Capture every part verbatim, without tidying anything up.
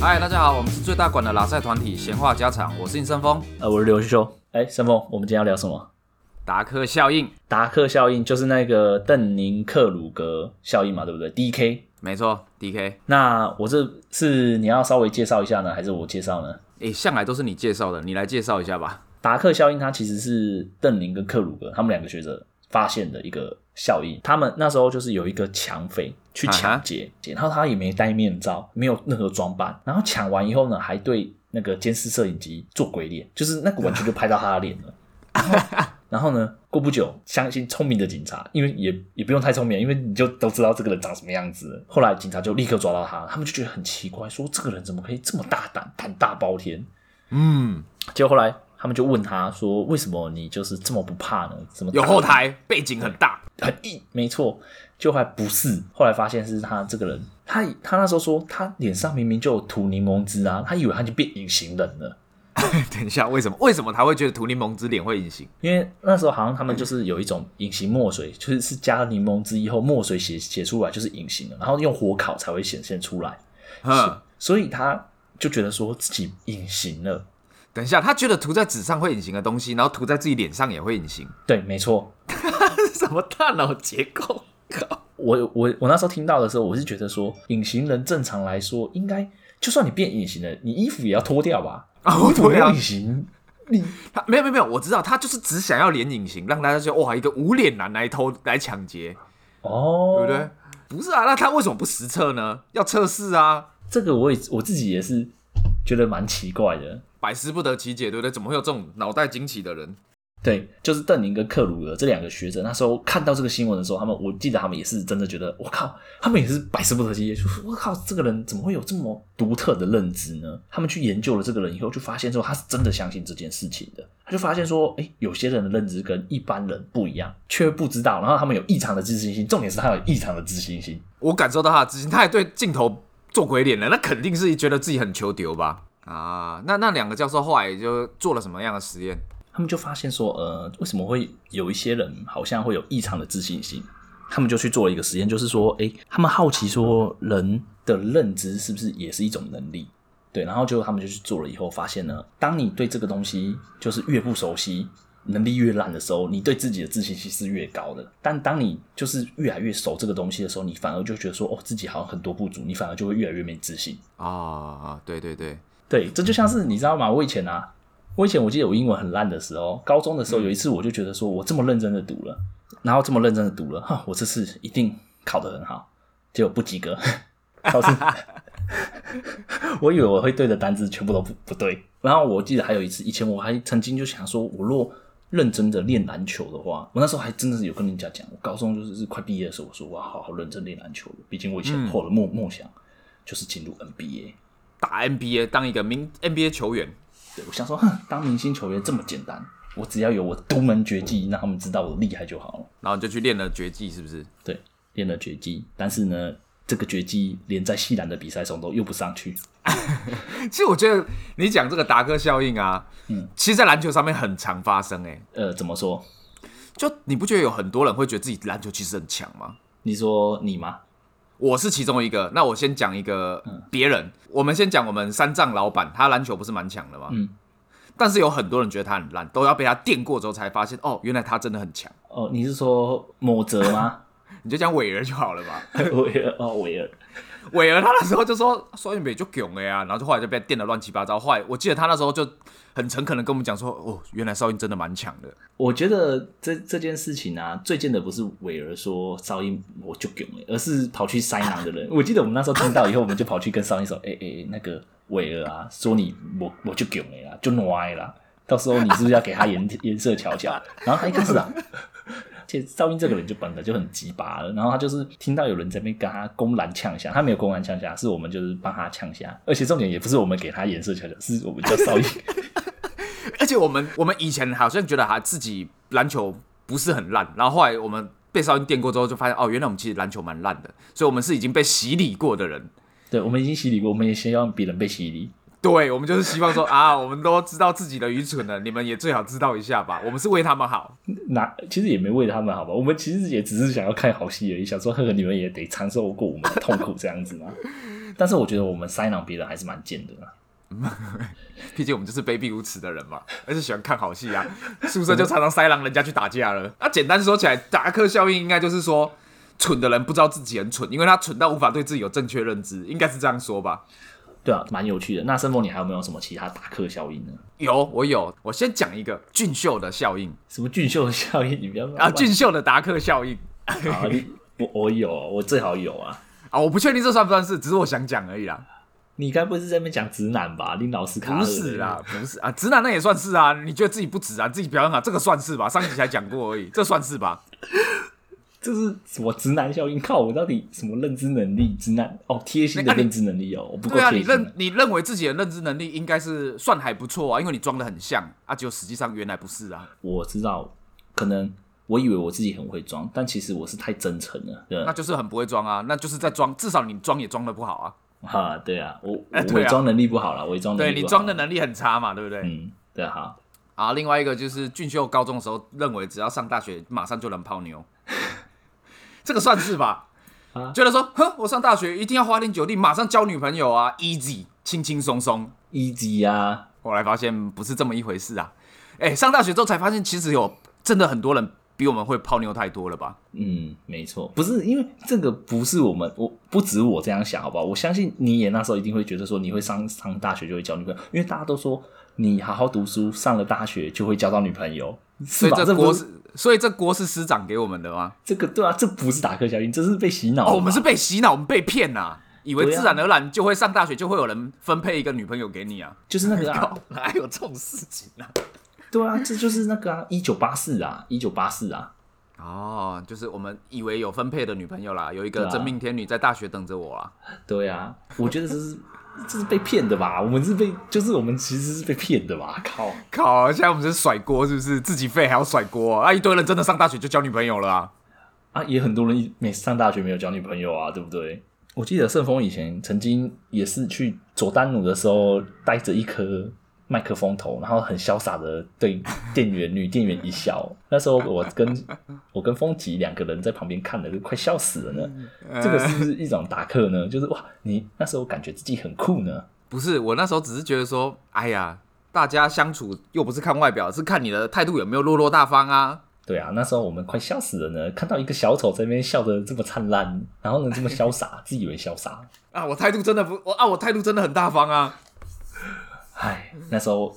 嗨，大家好，我们是最大馆的喇赛团体闲话家常，我是尹森峰，呃，我是刘旭修。哎，森峰，我们今天要聊什么？达克效应。达克效应就是那个邓宁克鲁格效应嘛，对不对 ？D K， 没错 ，D K。那我这是你要稍微介绍一下呢，还是我介绍呢？哎，向来都是你介绍的，你来介绍一下吧。达克效应它其实是邓宁跟克鲁格他们两个学者发现的一个效应。他们那时候就是有一个抢匪去抢劫、啊、然后他也没戴面罩，没有任何装扮，然后抢完以后呢还对那个监视摄影机做鬼脸，就是那个完全就拍到他的脸了然, 后然后呢过不久，相信聪明的警察，因为也也不用太聪明，因为你就都知道这个人长什么样子了。后来警察就立刻抓到他，他们就觉得很奇怪，说这个人怎么可以这么大胆，胆大包天。嗯，结果后来他们就问他说：“为什么你就是这么不怕呢？怎么有后台，背景很大，很硬？”没错，就还不是。后来发现是他这个人，他他那时候说他脸上明明就有涂柠檬汁啊，他以为他已经变隐形人了。等一下，为什么？为什么他会觉得涂柠檬汁脸会隐形？因为那时候好像他们就是有一种隐形墨水，就是是加了柠檬汁以后，墨水写写出来就是隐形了，然后用火烤才会显现出来。所以他就觉得说自己隐形了。等一下，他觉得涂在纸上会隐形的东西，然后涂在自己脸上也会隐形。对，没错。什么大脑结构？我我我那时候听到的时候，我是觉得说，隐形人正常来说，应该就算你变隐形了，你衣服也要脱掉吧？啊，我脱掉隐形，你他没有没有没有，我知道他就是只想要脸隐形，让大家觉得哇，一个无脸男来偷来抢劫，哦，对不对？不是啊，那他为什么不实测呢？要测试啊。这个我也我自己也是觉得蛮奇怪的。百思不得其解，对不对？怎么会有这种脑袋惊奇的人？对，就是邓宁跟克鲁格这两个学者，那时候看到这个新闻的时候，他们我记得他们也是真的觉得，我靠，他们也是百思不得其解，就是我靠，这个人怎么会有这么独特的认知呢？他们去研究了这个人以后，就发现说他是真的相信这件事情的。他就发现说，哎，有些人的认知跟一般人不一样，却不知道，然后他们有异常的自信心，重点是他有异常的自信心。我感受到他的自信，他还对镜头做鬼脸了，那肯定是觉得自己很求丢吧。啊，那那两个教授后来就做了什么样的实验？他们就发现说，呃，为什么会有一些人好像会有异常的自信心？他们就去做了一个实验，就是说，哎，他们好奇说人的认知是不是也是一种能力？对，然后就他们就去做了以后，发现呢，当你对这个东西就是越不熟悉，能力越烂的时候，你对自己的自信心是越高的。但当你就是越来越熟这个东西的时候，你反而就觉得说，哦，自己好像很多不足，你反而就会越来越没自信。啊，对对对。对，这就像是你知道吗？我以前啊，我以前我记得我英文很烂的时候，高中的时候有一次我就觉得说，我这么认真的读了，然后这么认真的读了，哈，我这次一定考得很好，结果不及格，考试，我以为我会对的单字全部都 不, 不对。然后我记得还有一次，以前我还曾经就想说，我若认真的练篮球的话，我那时候还真的是有跟人家讲，我高中就是快毕业的时候，我说我要好好认真练篮球了，毕竟我以前破了梦梦想就是进入 N B A。打 N B A 当一个明 N B A 球员，对，我想说，当明星球员这么简单，我只要有我独门绝技，让他们知道我厉害就好了。然后就去练了绝技，是不是？对，练了绝技，但是呢，这个绝技连在西兰的比赛中都用不上去。其实我觉得你讲这个达克效应啊，嗯，其实在篮球上面很常发生、欸。哎，呃，怎么说？就你不觉得有很多人会觉得自己篮球其实很强吗？你说你吗？我是其中一个，那我先讲一个别人、嗯。我们先讲我们三藏老板，他篮球不是蛮强的吗？嗯。但是有很多人觉得他很烂，都要被他电过之后才发现，哦，原来他真的很强。哦，你是说某哲吗？你就讲韦尔就好了吧。韦尔哦，韦尔，韦尔他那时候就说说你别就囧了呀，然后就后来就被电得乱七八糟。后来我记得他那时候就很诚恳的跟我们讲说，哦，原来少英真的蛮强的。我觉得这这件事情啊，最贱的不是韦尔说少英我就囧了，而是跑去塞南的人。我记得我们那时候听到以后，我们就跑去跟少英说，哎、欸、哎、欸，那个韦尔啊，说你我我就囧了啦，就歪啦，到时候你是不是要给他颜颜色瞧瞧？然后他一开始啊。而且赵英这个人就本来就很鸡巴了，然后他就是听到有人在那边跟他公然呛下，他没有公然呛下，是我们就是帮他呛下，而且重点也不是我们给他颜色呛下，是我们叫赵英。而且我们我们以前好像觉得他自己篮球不是很烂，然后后来我们被赵英电过之后，就发现哦，原来我们其实篮球蛮烂的，所以我们是已经被洗礼过的人。对，我们已经洗礼过，我们也希望别人被洗礼。对，我们就是希望说啊，我们都知道自己的愚蠢了，你们也最好知道一下吧。我们是为他们好，那其实也没为他们好吧，我们其实也只是想要看好戏而已，想说呵呵，你们也得承受过我们的痛苦这样子嘛。但是我觉得我们塞囊别人还是蛮贱的啦。毕竟我们就是卑鄙无耻的人嘛，而且喜欢看好戏啊，宿舍就常常塞狼人家去打架了。那、啊、简单说起来，达克效应应该就是说，蠢的人不知道自己很蠢，因为他蠢到无法对自己有正确认知，应该是这样说吧？对啊，蛮有趣的。那森峰，你还有没有什么其他达克效应呢？有，我有。我先讲一个俊秀的效应。什么俊秀的效应？你不要啊！俊秀的达克效应。啊、我我有，我最好有啊！啊，我不确定这算不算是，只是我想讲而已啦。你该不是在那边讲直男吧？林老师卡尔不是啦，不是啊，直男那也算是啊。你觉得自己不直啊，自己表演好，这个算是吧？上集才讲过而已，这算是吧？这是什么直男效应？靠，我到底什么认知能力？直男哦，贴心的认知能力哦，我、啊、不够贴心。对啊，你认你认为自己的认知能力应该是算还不错啊，因为你装得很像啊，结果实际上原来不是啊。我知道，可能。我以为我自己很会装，但其实我是太真诚了，对，那就是很不会装啊，那就是在装，至少你装也装得不好啊。啊，对啊，我伪装、欸啊、能力不好啦，伪装能力不好。对，你装的能力很差嘛，对不对？嗯，对啊。好啊，另外一个就是俊秀高中的时候认为只要上大学马上就能泡妞，这个算是吧？啊、觉得说，哼，我上大学一定要花天酒地，马上交女朋友啊 ，easy， 轻轻松松 ，easy 啊。后来发现不是这么一回事啊，哎、欸，上大学之后才发现，其实有真的很多人。比我们会泡妞太多了吧？嗯，没错，不是因为这个不是我们，我不止我这样想，好不好？我相信你也那时候一定会觉得说，你会上上大学就会交女朋友，因为大家都说你好好读书，上了大学就会交到女朋友，是吧？所以这锅是，所以这锅是师长给我们的吗？这个对啊，这不是达克效应，这是被洗脑、哦。我们是被洗脑，我们被骗呐、啊，以为自然而然就会上大学，就会有人分配一个女朋友给你啊，就是那个啊，哪有这种事情啊？对啊，这就是那个啊，一九八四啊，一九八四啊，哦，就是我们以为有分配的女朋友啦，有一个真命天女在大学等着我啦。对啊，我觉得这是这是被骗的吧？我们是被，就是我们其实是被骗的吧？靠靠，现在我们是甩锅是不是？自己废还要甩锅啊！一堆人真的上大学就交女朋友了啊！啊，也很多人没上大学没有交女朋友啊，对不对？我记得盛峰以前曾经也是去佐丹奴的时候带着一颗。麦克风头，然后很潇洒的对店员女店员一笑。那时候我跟我跟风吉两个人在旁边看了，就快笑死了呢。这个是不是一种达克呢？就是哇，你那时候感觉自己很酷呢？不是，我那时候只是觉得说，哎呀，大家相处又不是看外表，是看你的态度有没有落落大方啊。对啊，那时候我们快笑死了呢，看到一个小丑在那边笑得这么灿烂，然后呢这么潇洒，自以为潇洒啊，我态度真的不，我啊我态度真的很大方啊。哎，那时候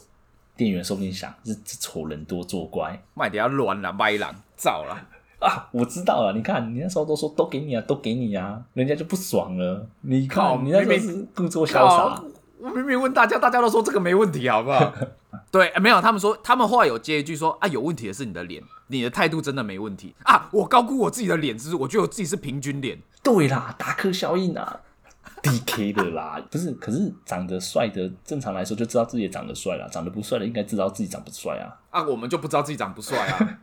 店员说不定想，这这丑人多作怪，卖点要乱啦，歪啦，造啦啊！我知道了，你看你那时候都说都给你啊，都给你啊，人家就不爽了。你靠，你那时候是故作潇洒。我明明问大家，大家都说这个没问题，好不好？对、欸，没有，他们说他们后来有接一句说啊，有问题的是你的脸，你的态度真的没问题啊！我高估我自己的脸，就是我觉得我自己是平均脸。对啦，达克效应啊。D K 的啦，不是，可是长得帅的，正常来说就知道自己也长得帅啦，长得不帅的应该知道自己长不帅啊。啊，我们就不知道自己长不帅啊。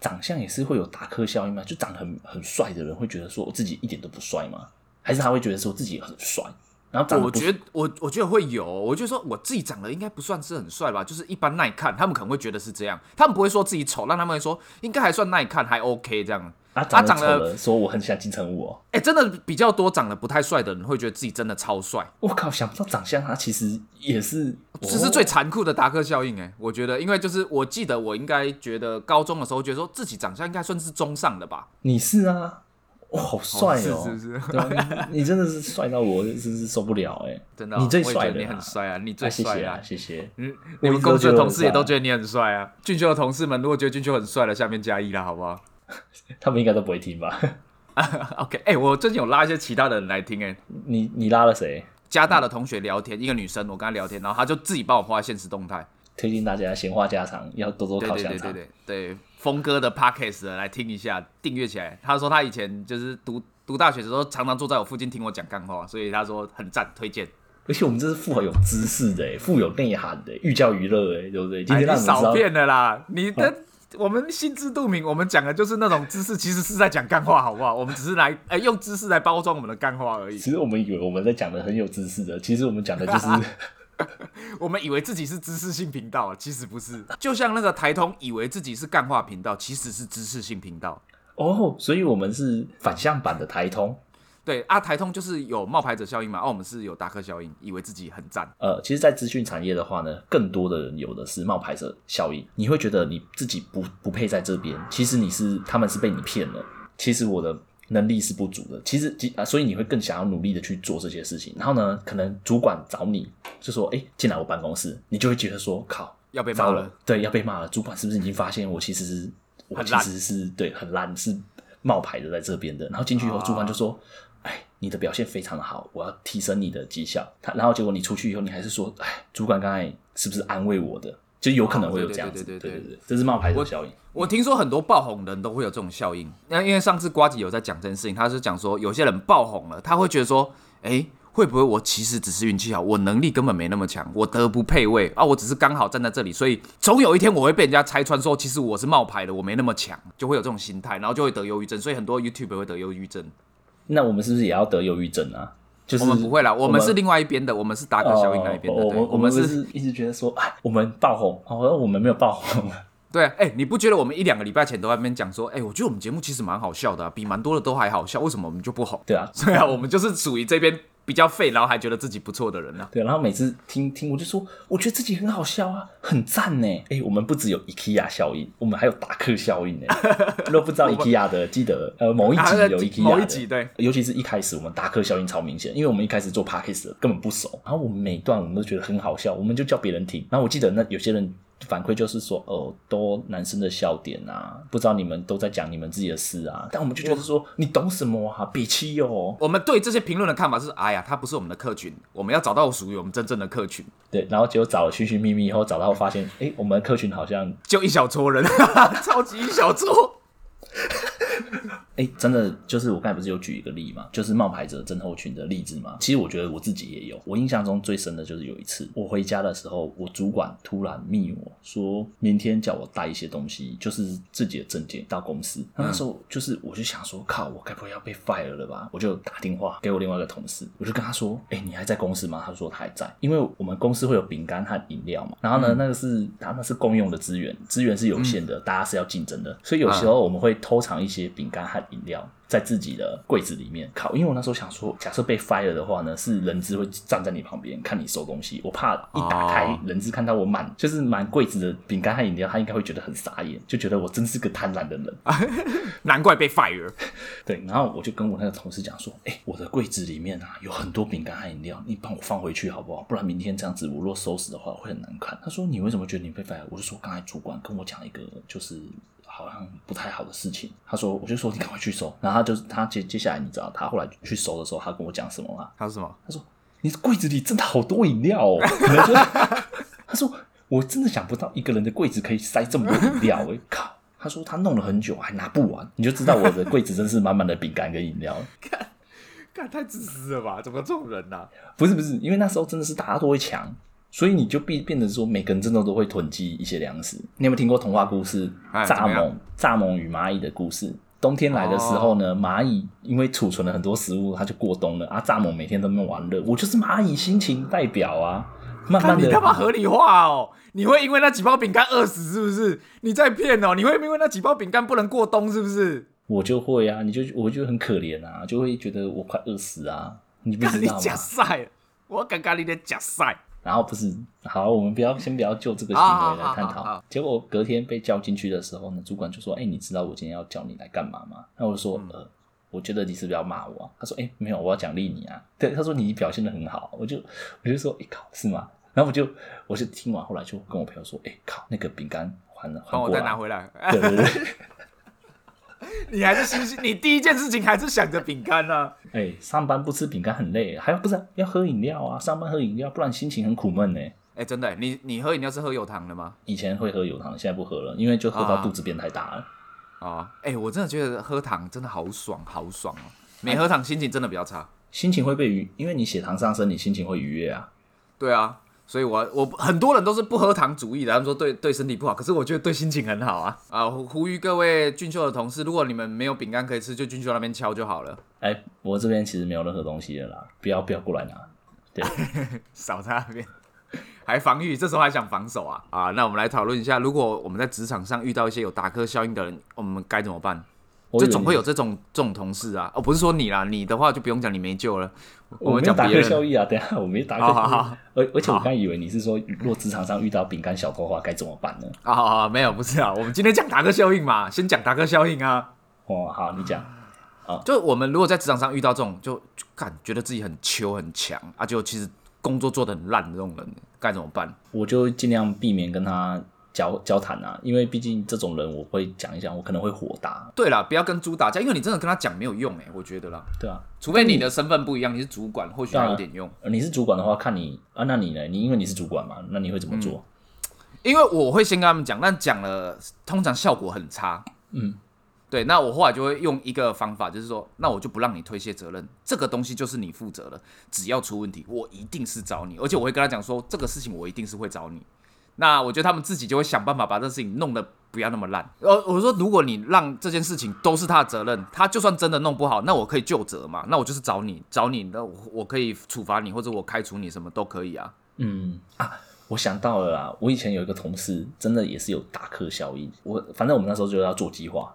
长相也是会有达克效应吗？就长得很很帅的人会觉得说自己一点都不帅吗？还是他会觉得说自己很帅？然后长得不我觉得我我觉得会有，我就说我自己长得应该不算是很帅吧，就是一般耐看，他们可能会觉得是这样，他们不会说自己丑，让他们会说应该还算耐看，还 OK 这样。啊，长得丑了、啊、说我很像金城武哦。哎、欸，真的比较多长得不太帅的人会觉得自己真的超帅。我靠，想不到长相他其实也是，这是最残酷的达克效应哎、欸。我觉得，因为就是我记得我应该觉得高中的时候，觉得说自己长相应该算是中上的吧。你是啊，哇、哦，好帅哦，哦是是是对、啊你，你真的是帅到我真是受不了哎、欸，真的、哦，你最帅的、啊，你很帅啊，你最帅啊，啊谢谢、啊，谢谢。嗯，你们公司的同事也都觉得你很帅啊。俊秀的同事们如果觉得俊秀很帅的，下面加一啦，好不好？他们应该都不会听吧？OK， 哎、欸，我最近有拉一些其他的人来听、欸，哎，你你拉了谁？加大的同学聊天，一个女生，我跟她聊天，然后她就自己帮我发限时动态，推荐大家闲话家常，要多多烤香肠。对对对对对，峰哥的 Podcast 来听一下，订阅起来。他说他以前就是读读大学的时候，常常坐在我附近听我讲干话，所以他说很赞，推荐。而且我们这是富有知识的、欸，富有内涵的、欸，寓教于乐，哎，对不对？今天让你少骗了啦，你的。啊我们心知肚明，我们讲的就是那种知识，其实是在讲干话，好不好？我们只是来、欸、用知识来包装我们的干话而已。其实我们以为我们在讲的很有知识的，其实我们讲的就是我们以为自己是知识性频道，其实不是。就像那个台通以为自己是干话频道，其实是知识性频道。哦，所以我们是反向版的台通。对啊，台通就是有冒牌者效应嘛，啊，我们是有达克效应，以为自己很赞。呃，其实，在资讯产业的话呢，更多的人有的是冒牌者效应，你会觉得你自己不不配在这边，其实你是他们是被你骗了，其实我的能力是不足的，其实、啊、所以你会更想要努力的去做这些事情。然后呢，可能主管找你就说，哎，进来我办公室，你就会觉得说，靠，要被骂了，对，要被骂了。主管是不是已经发现我其实是，我其实是对很烂，是冒牌的在这边的。然后进去以后，主管就说，哎、啊，你的表现非常的好，我要提升你的绩效。然后结果你出去以后，你还是说，哎，主管刚才是不是安慰我的？就有可能会有这样子，哦、对对对对 对, 对, 对，这是冒牌者效应。我, 我听说很多爆红人都会有这种效应，那因为上次呱吉有在讲这件事情，他是讲说有些人爆红了，他会觉得说，哎，会不会我其实只是运气好，我能力根本没那么强，我德不配位啊，我只是刚好站在这里，所以总有一天我会被人家拆穿说，其实我是冒牌的，我没那么强，就会有这种心态，然后就会得忧郁症，所以很多 YouTuber 会得忧郁症。那我们是不是也要得忧郁症啊？就是、我们不会啦，我们是另外一边的，我们是达克效应那一边的。哦、对，我 们, 我们是一直觉得说，哎，我们爆红，哦，我们没有爆红。对、啊，哎、欸，你不觉得我们一两个礼拜前都在那边讲说，哎、欸，我觉得我们节目其实蛮好笑的、啊，比蛮多的都还好笑，为什么我们就不红？对啊，所以啊，我们就是属于这边比较废，然后还觉得自己不错的人啊。对，然后每次听听，我就说，我觉得自己很好笑啊，很赞呢。哎、欸，我们不只有 IKEA 效应，我们还有达克效应哎。如果不知道 IKEA 的，记得呃某一集有 IKEA 的，某一集对，尤其是一开始我们达克效应超明显，因为我们一开始做 podcast 根本不熟，然后我们每段我们都觉得很好笑，我们就叫别人听。然后我记得那有些人反馈就是说，哦，都男生的笑点啊，不知道你们都在讲你们自己的事啊，但我们就觉得说，你懂什么啊，别气哦。我们对这些评论的看法是，哎呀，他不是我们的客群，我们要找到属于我们真正的客群。对，然后结果找了寻寻觅觅以后，找到发现，哎，我们的客群好像就一小撮人，超级一小撮。哎，真的就是我刚才不是有举一个例嘛，就是冒牌者症候群的例子嘛。其实我觉得我自己也有，我印象中最深的就是有一次，我回家的时候，我主管突然密我说，明天叫我带一些东西，就是自己的证件到公司。那时候就是我就想说，靠，我该不会要被 fire 了吧？我就打电话给我另外一个同事，我就跟他说，哎，你还在公司吗？他说他还在，因为我们公司会有饼干和饮料嘛。然后呢，那个是他们是共用的资源，资源是有限的，大家是要竞争的，所以有时候我们会偷藏一些饼干和饮料在自己的柜子里面。靠，因为我那时候想说，假设被 fire 的话呢，是人资会站在你旁边看你收东西，我怕一打开、oh. 人资看到我满就是满柜子的饼干和饮料，他应该会觉得很傻眼，就觉得我真是个贪婪的人难怪被 fire。 对，然后我就跟我那个同事讲说，哎、欸，我的柜子里面啊有很多饼干和饮料，你帮我放回去好不好，不然明天这样子我若收拾的话会很难看。他说，你为什么觉得你被 fire？ 我就说，刚才主管跟我讲一个就是好像不太好的事情。他说，我就说你赶快去收。然后他就他接接下来，你知道他后来去收的时候，他跟我讲什么吗？他说什么？他说，你柜子里真的好多饮料哦。他说，我真的想不到一个人的柜子可以塞这么多饮料哎，靠！他说他弄了很久还拿不完，你就知道我的柜子真是满满的饼干跟饮料。看，看太自私了吧？怎么这种人啊？不是不是，因为那时候真的是大家都会抢。所以你就变变得说，每个人真的都会囤积一些粮食。你有没有听过童话故事《蚱蜢蚱蜢与蚂蚁》的故事？冬天来的时候呢，蚂蚁因为储存了很多食物，它就过冬了啊。蚱蜢每天都那么玩乐，我就是蚂蚁心情代表啊。慢慢的，你他妈合理化哦！你会因为那几包饼干饿死是不是？你在骗哦！你会因为那几包饼干不能过冬是不是？我就会啊，你就我就很可怜啊，就会觉得我快饿死啊！你不知道吗？假赛，我刚刚你在假赛。然后不是好，我们不要先不要就这个行为来探讨。结果隔天被叫进去的时候呢，主管就说：“哎、欸，你知道我今天要叫你来干嘛吗？”那我就说：“嗯、呃，我觉得你是不是要骂我啊？”他说：“哎、欸，没有，我要奖励你啊。”对，他说：“你表现得很好。”我就我就说：“哎、欸、靠，是吗？”然后我就我就听完，后来就跟我朋友说：“哎、欸、靠，那个饼干还了，还我再拿回来。”对对对。你还是心心，你第一件事情还是想着饼干啊。哎、欸，上班不吃饼干很累，还要不是、啊、要喝饮料啊？上班喝饮料，不然心情很苦闷呢、欸。哎、欸，真的、欸，你你喝饮料是喝有糖的吗？以前会喝有糖，现在不喝了，因为就喝到肚子变太大了。啊，哎、欸，我真的觉得喝糖真的好爽，好爽哦、啊！没喝糖心情真的比较差，心情会被愉，因为你血糖上升，你心情会愉悦啊。对啊。所以我，我很多人都是不喝糖主义的，他们说对对身体不好，可是我觉得对心情很好啊！啊，呼吁各位俊秀的同事，如果你们没有饼干可以吃，就俊秀那边敲就好了。哎、欸，我这边其实没有任何东西了啦，不要不要过来拿，对，少在那边，还防御，这时候还想防守啊！啊，那我们来讨论一下，如果我们在职场上遇到一些有达克效应的人，我们该怎么办？就总会有这种这种同事啊。哦，不是说你啦，你的话就不用讲，你没救了。我们讲别人。我没有达克效应啊，等一下我没达克效应。好好好，而且我刚以为你是说，如果职场上遇到饼干小偷的话，该怎么办呢？啊，好好，没有，不是啊，我们今天讲达克效应嘛，先讲达克效应啊。哦，好，你讲。啊，就我们如果在职场上遇到这种，就感觉得自己很糗很强啊，就其实工作做得很烂的这种人，该怎么办？我就尽量避免跟他交交谈啊，因为毕竟这种人我会讲一讲，我可能会火大。对啦，不要跟猪打架，因为你真的跟他讲没有用哎、欸，我觉得啦。对啊，除非你的身份不一样，你是主管，或许有点用。你是主管的话，看你啊，那你呢？你因为你是主管嘛，那你会怎么做？嗯、因为我会先跟他们讲，但讲了通常效果很差。嗯，对，那我后来就会用一个方法，就是说，那我就不让你推卸责任，这个东西就是你负责了，只要出问题，我一定是找你，而且我会跟他讲说，这个事情我一定是会找你。那我觉得他们自己就会想办法把这事情弄得不要那么烂。我说，如果你让这件事情都是他的责任，他就算真的弄不好，那我可以就责嘛。那我就是找你，找你，那 我, 我可以处罚你，或者我开除你，什么都可以啊。嗯啊，我想到了啦，我以前有一个同事，真的也是有达克效应。我反正我们那时候就要做计划，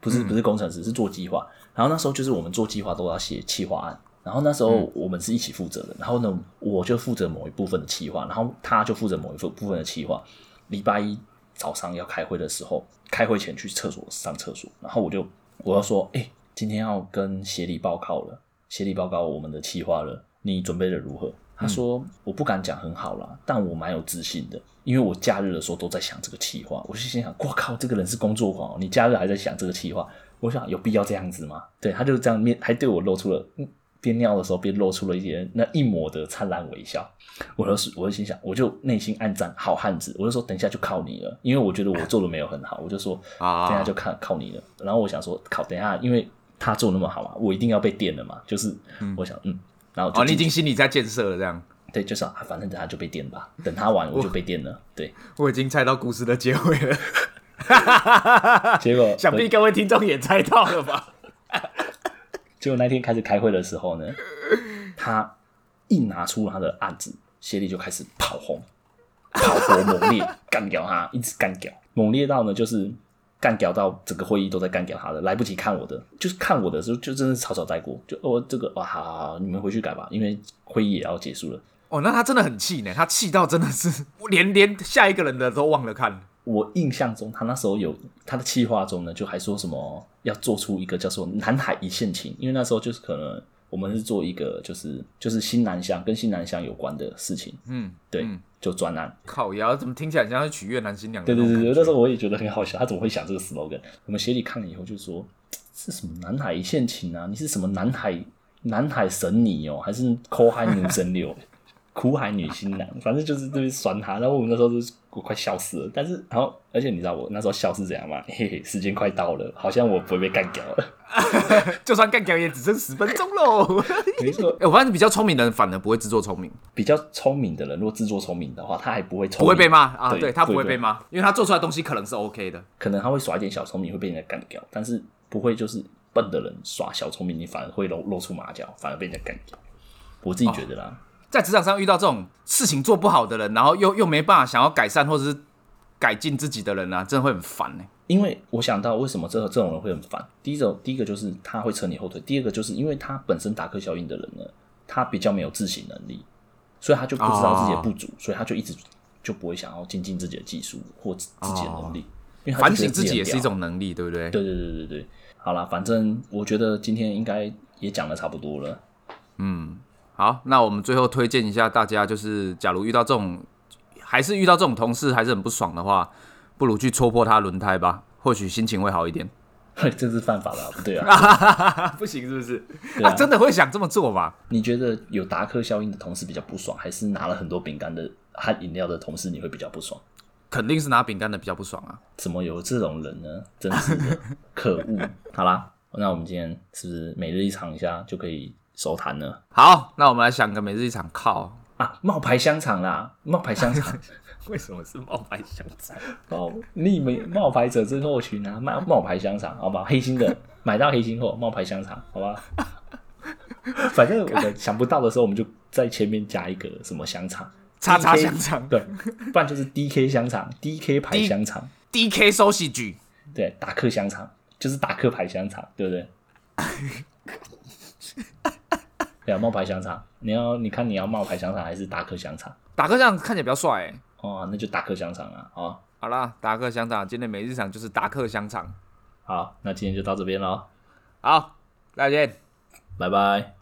不是不是工程师，是做计划。然后那时候就是我们做计划都要写企划案。然后那时候我们是一起负责的，嗯、然后呢，我就负责某一部分的企划，然后他就负责某一部分的企划。礼拜一早上要开会的时候，开会前去厕所上厕所，然后我就我要说，哎、欸，今天要跟协理报告了，协理报告我们的企划了，你准备的如何？他说、嗯、我不敢讲很好啦，但我蛮有自信的，因为我假日的时候都在想这个企划。我就心想，哇靠，这个人是工作狂、哦，你假日还在想这个企划？我想有必要这样子吗？对，他就这样面，还对我露出了。嗯边尿的时候边露出了一些那一抹的灿烂微笑，我就我就心想，我就内心暗赞好汉子，我就说等一下就靠你了，因为我觉得我做的没有很好，我就说等一下就靠靠你了。然后我想说靠，等一下因为他做那么好嘛，我一定要被电了嘛，就是我想嗯，然后就、哦、你已经心里在建设了这样。对，就是、啊、反正等他就被电吧，等他完我就被电了。对，我已经猜到故事的结尾了，结果想必各位听众也猜到了吧。结果那天开始开会的时候呢，他一拿出他的案子，协理就开始跑红、跑火猛烈干掉他，一直干掉，猛烈到呢就是干掉到整个会议都在干掉他的，来不及看我的，就是看我的时候就真的草草带过，就哦这个哇好好好，你们回去改吧，因为会议也要结束了。哦，那他真的很气呢，他气到真的是连连下一个人的都忘了看。我印象中他那时候有他的企划中呢，就还说什么要做出一个叫做南海一线情，因为那时候就是可能我们是做一个就是就是新南向跟新南向有关的事情。嗯，对，嗯，就专案。靠呀，怎么听起来像是娶越南新娘的？对对对，那时候我也觉得很好笑，他怎么会想这个 slogan？ 我们协理看了以后就说，是什么南海一线情啊？你是什么南海南海神女哦，还是抠海女神流？苦海女新郎，反正就是就是酸他，然后我们那时候就是我快笑死了。但是，然后而且你知道我那时候笑是怎样吗？嘿嘿，时间快到了，好像我不会被干掉了，就算干掉也只剩十分钟喽。没错，欸，我发现比较聪明的人反而不会自作聪明。比较聪明的人，如果自作聪明的话，他还不会聪明，不会被骂啊。对，他不会被骂，因为他做出来的东西可能是 OK 的，可能他会耍一点小聪明会被人家干掉，但是不会就是笨的人耍小聪明，你反而会露露出马脚，反而被人家干掉。我自己觉得啦。哦，在职场上遇到这种事情做不好的人，然后 又, 又没办法想要改善或者是改进自己的人啊，真的会很烦欸。因为我想到为什么这种人会很烦，第一种第一个就是他会扯你后腿，第二个就是因为他本身达克效应的人呢，他比较没有自省能力，所以他就不知道自己的不足， oh. 所以他就一直就不会想要精进自己的技术或自己的能力， oh. 反省自己也是一种能力，对不对？对对对对对。好啦，反正我觉得今天应该也讲的差不多了。嗯。好，那我们最后推荐一下大家，就是假如遇到这种，还是遇到这种同事还是很不爽的话，不如去戳破他轮胎吧，或许心情会好一点。这是犯法的，不对啊？不行，是不是？啊啊，真的会想这么做吗？你觉得有达克效应的同事比较不爽，还是拿了很多饼干的和饮料的同事你会比较不爽？肯定是拿饼干的比较不爽啊！怎么有这种人呢？真是的，可恶！好啦，那我们今天是不是每日一场一下就可以？熟谈了。好，那我们来想个每日一场靠啊，冒牌香肠啦，冒牌香肠。为什么是冒牌香肠？哦，你们冒牌者之后群啊，冒冒牌香肠，好吧，黑心的买到黑心货，冒牌香肠，好吧。反正我们想不到的时候，我们就在前面加一个什么香肠，叉叉香肠，对，不然就是 D K 香肠 ，D K 牌香肠 ，D K 寿喜局，对，达克香肠。就是达克牌香肠，对不对？对啊，冒牌香肠，你要你看你要冒牌香肠还是达克香肠？达克香肠看起来比较帅、欸、哦，那就达克香肠啊，哦，好啦，达克香肠，今天每日场就是达克香肠。好，那今天就到这边咯。好，再见，拜拜。